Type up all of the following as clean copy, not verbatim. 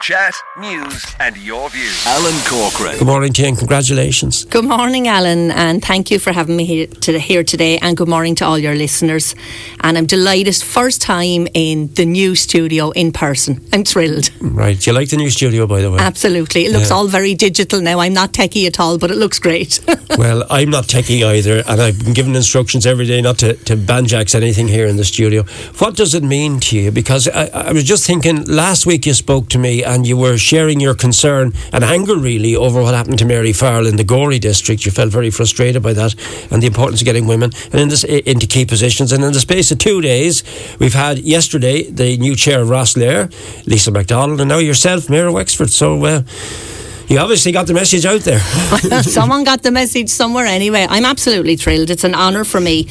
Chat, news and your views. Alan Corcoran. Good morning to you and congratulations. Good morning, Alan, and thank you for having me here today, and good morning to all your listeners. And I'm delighted, first time in the new studio in person. I'm thrilled. Right, do you like the new studio, by the way? Absolutely. It looks all very digital now. I'm not techie at all, but it looks great. Well, I'm not techie either, and I've been given instructions every day not to banjax anything here in the studio. What does it mean to you? Because I was just thinking, last week you spoke to me and you were sharing your concern and anger, really, over what happened to Mary Farrell in the Gorey district. You felt very frustrated by that and the importance of getting women and into key positions. And in the space of 2 days, we've had yesterday the new chair of Ross Lair, Lisa MacDonald, and now yourself, Mayor of Wexford. So, you obviously got the message out there. Someone got the message somewhere anyway. I'm absolutely thrilled. It's an honour for me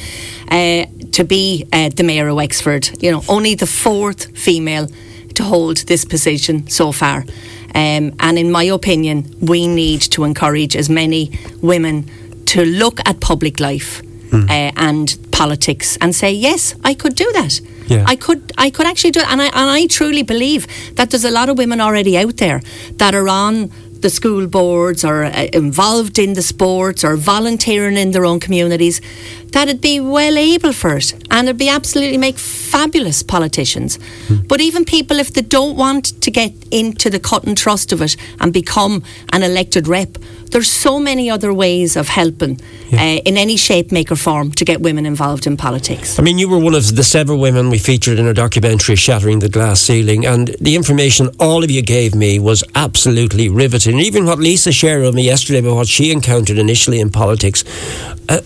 to be the Mayor of Wexford. You know, only the fourth female to hold this position so far, and in my opinion we need to encourage as many women to look at public life and politics and say, yes, I could do that. Yeah. I could actually do it, and I truly believe that there's a lot of women already out there that are on the school boards or involved in the sports or volunteering in their own communities, that would be well able for it, and it'd be absolutely make fabulous politicians. But even people, if they don't want to get into the cut and thrust of it and become an elected rep, there's so many other ways of helping in any shape, make or form, to get women involved in politics. I mean, you were one of the several women we featured in our documentary Shattering the Glass Ceiling, and the information all of you gave me was absolutely riveting. And even what Lisa shared with me yesterday about what she encountered initially in politics.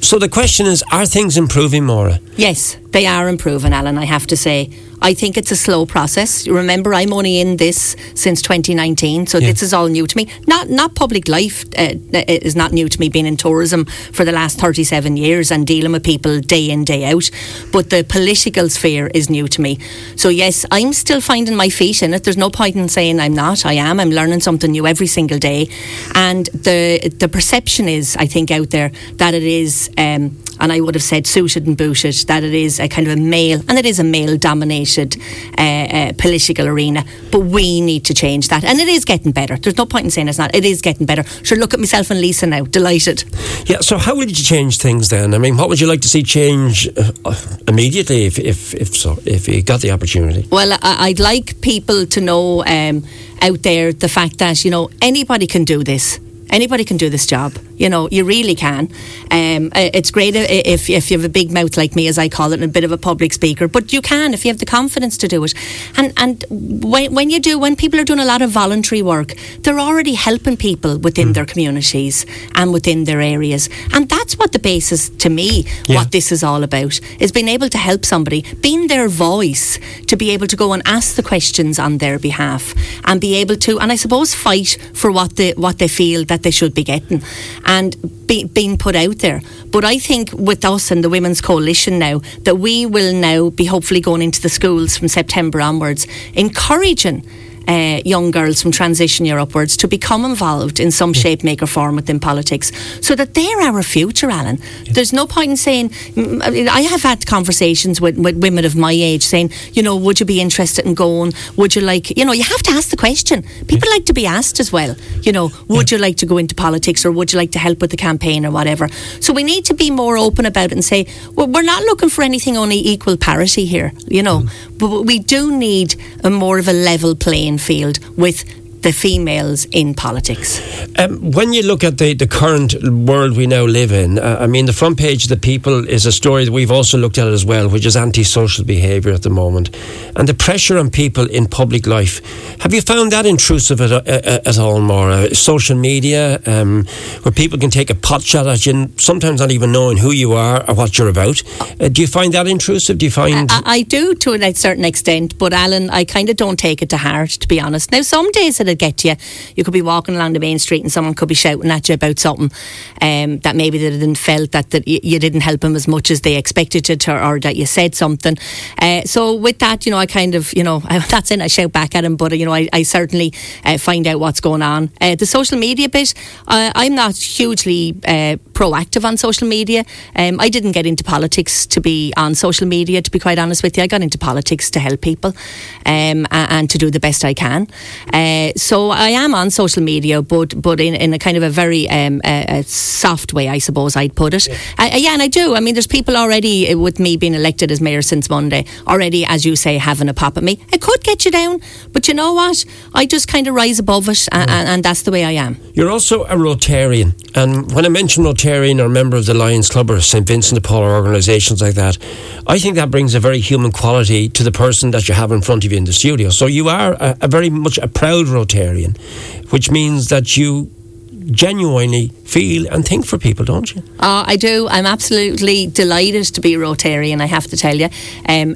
So the question is, are things improving, Maura? Yes, they are improving, Alan, I have to say. I think it's a slow process. Remember, I'm only in this since 2019, so this is all new to me. Not public life is not new to me, being in tourism for the last 37 years and dealing with people day in, day out. But the political sphere is new to me. So yes, I'm still finding my feet in it. There's no point in saying I'm not. I am. I'm learning something new every single day. And the perception is, I think, out there that it is... and I would have said suited and booted, that it is a kind of a male, and it is a male-dominated political arena. But we need to change that. And it is getting better. There's no point in saying it's not. It is getting better. Sure, look at myself and Lisa now. Delighted. Yeah, so how would you change things then? I mean, what would you like to see change immediately if you got the opportunity? Well, I'd like people to know out there the fact that, you know, anybody can do this. Anybody can do this job. You know, you really can. It's great if you have a big mouth like me, as I call it, and a bit of a public speaker. But you can, if you have the confidence to do it. And when people are doing a lot of voluntary work, they're already helping people within their communities and within their areas. And that's what the basis, to me, what this is all about, is being able to help somebody, being their voice, to be able to go and ask the questions on their behalf and be able to, and I suppose, fight for what they feel that they should be getting and being put out there. But I think with us and the Women's Coalition now, that we will now be hopefully going into the schools from September onwards, encouraging young girls from transition year upwards to become involved in some shape, make or form within politics, so that they're our future, Alan. There's no point in saying, I have had conversations with women of my age saying, you know, would you be interested in going, would you like, you know, you have to ask the question. People like to be asked as well, you know, would you like to go into politics, or would you like to help with the campaign or whatever. So we need to be more open about it and say, well, we're not looking for anything only equal parity here, you know, but we do need a more of a level playing field with the females in politics. When you look at the current world we now live in, I mean, the front page of The People is a story that we've also looked at as well, which is antisocial behaviour at the moment, and the pressure on people in public life. Have you found that intrusive at all, Maura? Social media, where people can take a pot shot at you, sometimes not even knowing who you are or what you're about. Do you find that intrusive? Do you find... I do, to a certain extent, but Alan, I kind of don't take it to heart, to be honest. Now, some days it'll get to you. You could be walking along the main street and someone could be shouting at you about something that maybe they didn't felt that you didn't help them as much as they expected you to, or that you said something. So with that, you know, I kind of, you know, that's it, I shout back at them, but, you know, I certainly find out what's going on. The social media bit, I'm not hugely proactive on social media. I didn't get into politics to be on social media, to be quite honest with you. I got into politics to help people and to do the best I can. So I am on social media, but in a kind of a very a soft way, I suppose I'd put it. Yeah. And I do. I mean, there's people already, with me being elected as mayor since Monday, already, as you say, having a pop at me. It could get you down, but you know what? I just kind of rise above it, and that's the way I am. You're also a Rotarian, and when I mention Rotarian or member of the Lions Club or St. Vincent de Paul or organisations like that, I think that brings a very human quality to the person that you have in front of you in the studio. So you are a very much a proud Rotarian, which means that you genuinely feel and think for people, don't you? I do. I'm absolutely delighted to be Rotarian, I have to tell you.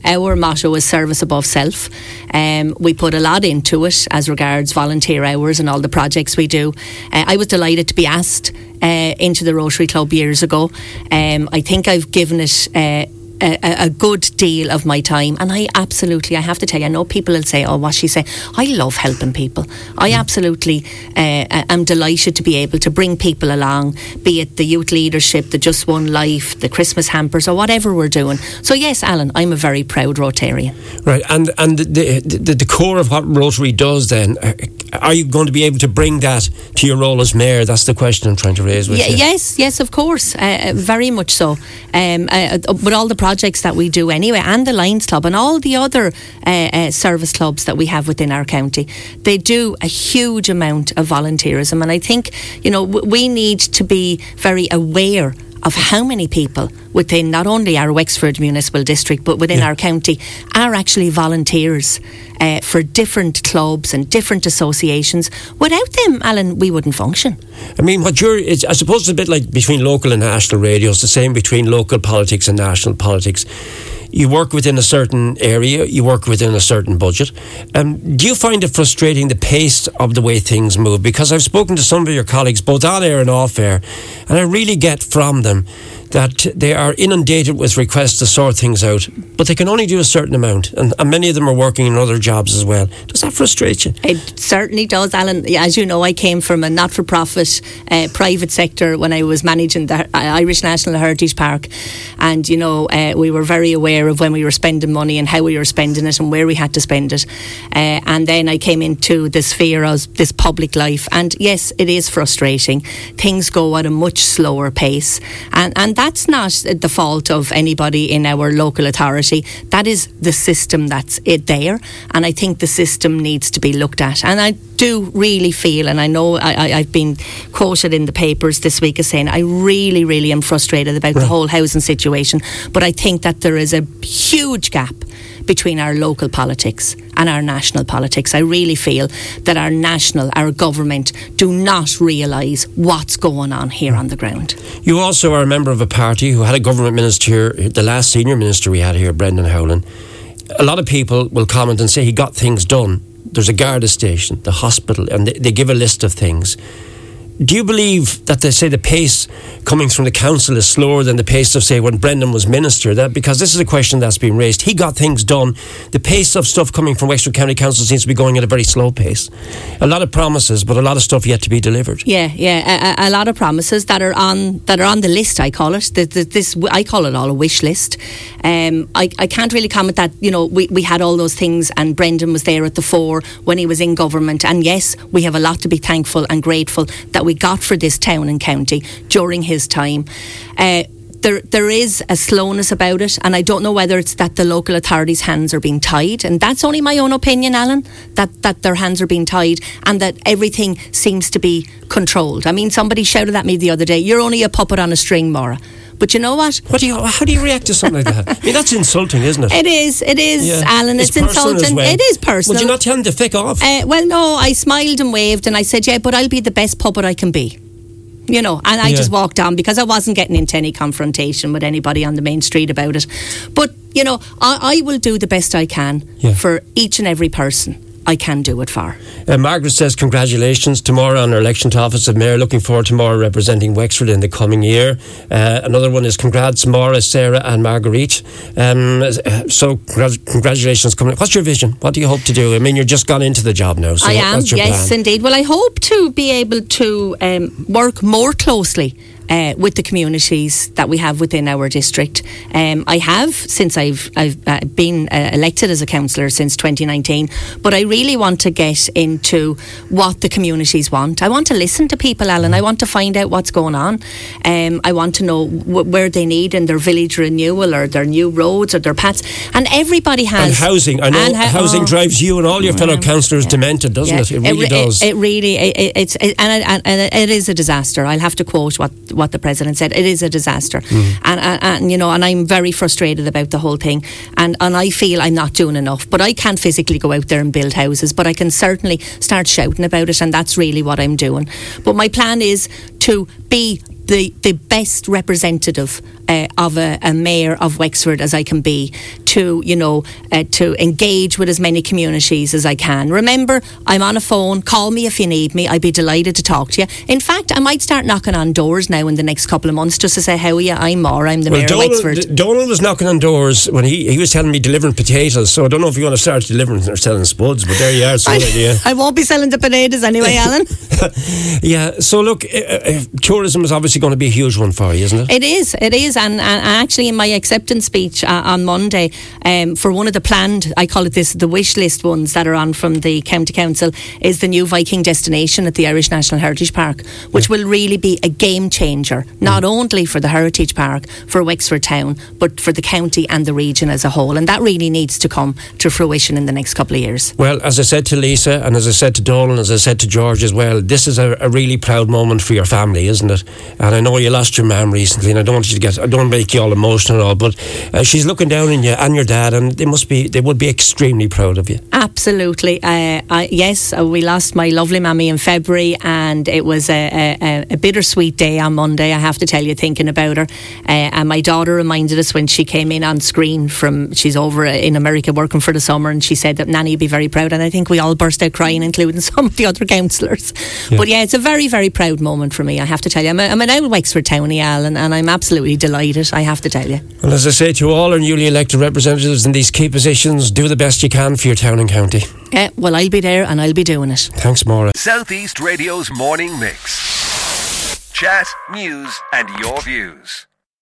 Our motto is service above self. We put a lot into it as regards volunteer hours and all the projects we do. I was delighted to be asked into the Rotary Club years ago. I think I've given it a good deal of my time, and I have to tell you, I know people will say, oh, what's she saying? I love helping people. I absolutely am delighted to be able to bring people along, be it the youth leadership, the Just One Life, the Christmas hampers, or whatever we're doing. So yes, Alan, I'm a very proud Rotarian. Right, and the core of what Rotary does then, are you going to be able to bring that to your role as mayor? That's the question I'm trying to raise with you. Yes, of course, very much so. But all the projects that we do anyway, and the Lions Club and all the other service clubs that we have within our county, they do a huge amount of volunteerism, and I think, you know, we need to be very aware of how many people within not only our Wexford Municipal District but within our county are actually volunteers for different clubs and different associations. Without them, Alan, we wouldn't function. I mean, I suppose it's a bit like between local and national radio. It's the same between local politics and national politics. You work within a certain area, you work within a certain budget. Do you find it frustrating, the pace of the way things move? Because I've spoken to some of your colleagues, both on air and off air, and I really get from them that they are inundated with requests to sort things out, but they can only do a certain amount, and many of them are working in other jobs as well. Does that frustrate you? It certainly does, Alan. As you know, I came from a not-for-profit private sector when I was managing the Irish National Heritage Park, and you know, we were very aware of when we were spending money and how we were spending it and where we had to spend it, and then I came into the sphere of this public life, and yes, it is frustrating. Things go at a much slower pace, and that's not the fault of anybody in our local authority. That is the system that's there, and I think the system needs to be looked at. And I do really feel, and I know I've been quoted in the papers this week as saying, I really, really am frustrated about the whole housing situation, but I think that there is a huge gap between our local politics and our national politics. I really feel that our government do not realise what's going on here on the ground. You also are a member of a party who had a government minister, the last senior minister we had here, Brendan Howlin. A lot of people will comment and say he got things done. There's a Garda station, the hospital, and they give a list of things. Do you believe that they say the pace coming from the council is slower than the pace of, say, when Brendan was minister? That, because this is a question that's been raised. He got things done. The pace of stuff coming from Wexford County Council seems to be going at a very slow pace. A lot of promises, but a lot of stuff yet to be delivered. A lot of promises that are on the list. I call it I call it all a wish list. I can't really comment that, you know, we had all those things and Brendan was there at the fore when he was in government, and yes, we have a lot to be thankful and grateful that we got for this town and county during his time. There is a slowness about it, and I don't know whether it's that the local authorities' hands are being tied, and that's only my own opinion, Alan, that their hands are being tied and that everything seems to be controlled. I mean, somebody shouted at me the other day, you're only a puppet on a string, Maura. But you know what? How do you react to something like that? I mean, that's insulting, isn't it? It is, yeah. Alan. It's insulting. Well. It is personal. Would you not tell him to fick off? Well, no, I smiled and waved and I said, yeah, but I'll be the best puppet I can be. You know, and I just walked on because I wasn't getting into any confrontation with anybody on the main street about it. But, you know, I will do the best I can for each and every person I can do it for. Margaret says congratulations tomorrow on her election to office of mayor. Looking forward to Maura representing Wexford in the coming year. Another one is congrats Maura, Sarah and Marguerite. So congratulations coming. What's your vision? What do you hope to do? I mean, you're just gone into the job now. So I am, yes, plan? Indeed. Well, I hope to be able to work more closely with the communities that we have within our district. I have, since I've been elected as a councillor since 2019, but I really want to get into what the communities want. I want to listen to people, Alan. I want to find out what's going on. I want to know where they need in their village renewal or their new roads or their paths. And everybody has... And housing. I know housing drives you and all your fellow councillors demented, doesn't it? It really does. It really is, and it is a disaster. I'll have to quote what the President said. It is a disaster. Mm. And I'm very frustrated about the whole thing. And I feel I'm not doing enough. But I can't physically go out there and build houses. But I can certainly start shouting about it. And that's really what I'm doing. But my plan is to be the best representative of a mayor of Wexford as I can be, to engage with as many communities as I can. Remember, I'm on a phone. Call me if you need me. I'd be delighted to talk to you. In fact, I might start knocking on doors now in the next couple of months just to say, how are you? I'm Maura. I'm the mayor of Wexford. Donald was knocking on doors when he was telling me delivering potatoes, so I don't know if you want to start delivering or selling spuds, but there you are. Idea. I won't be selling the potatoes anyway, Alan. Yeah, so look, tourism is obviously going to be a huge one for you, isn't it? It is. And actually, in my acceptance speech on Monday, for one of the planned, I call it the wish list ones that are on from the County Council, is the new Viking destination at the Irish National Heritage Park, which will really be a game changer, not only for the Heritage Park, for Wexford Town, but for the county and the region as a whole. And that really needs to come to fruition in the next couple of years. Well, as I said to Lisa, and as I said to Dolan, as I said to George as well, this is a really proud moment for your family, isn't it? And I know you lost your mum recently, and I don't want you to get... I don't make you all emotional at all, but she's looking down on you and your dad, and they would be extremely proud of you. Absolutely. We lost my lovely mammy in February, and it was a bittersweet day on Monday, I have to tell you, thinking about her. And my daughter reminded us when she came in on screen she's over in America working for the summer, and she said that Nanny would be very proud, and I think we all burst out crying, including some of the other councillors. Yeah. But yeah, it's a very, very proud moment for me, I have to tell you. I'm an old Wexford townie, Alan, and I'm absolutely delighted, I have to tell you. Well, as I say to all our newly elected representatives in these key positions, do the best you can for your town and county. Yeah, well, I'll be there and I'll be doing it. Thanks, Maura. Southeast Radio's Morning Mix. Chat, news and your views.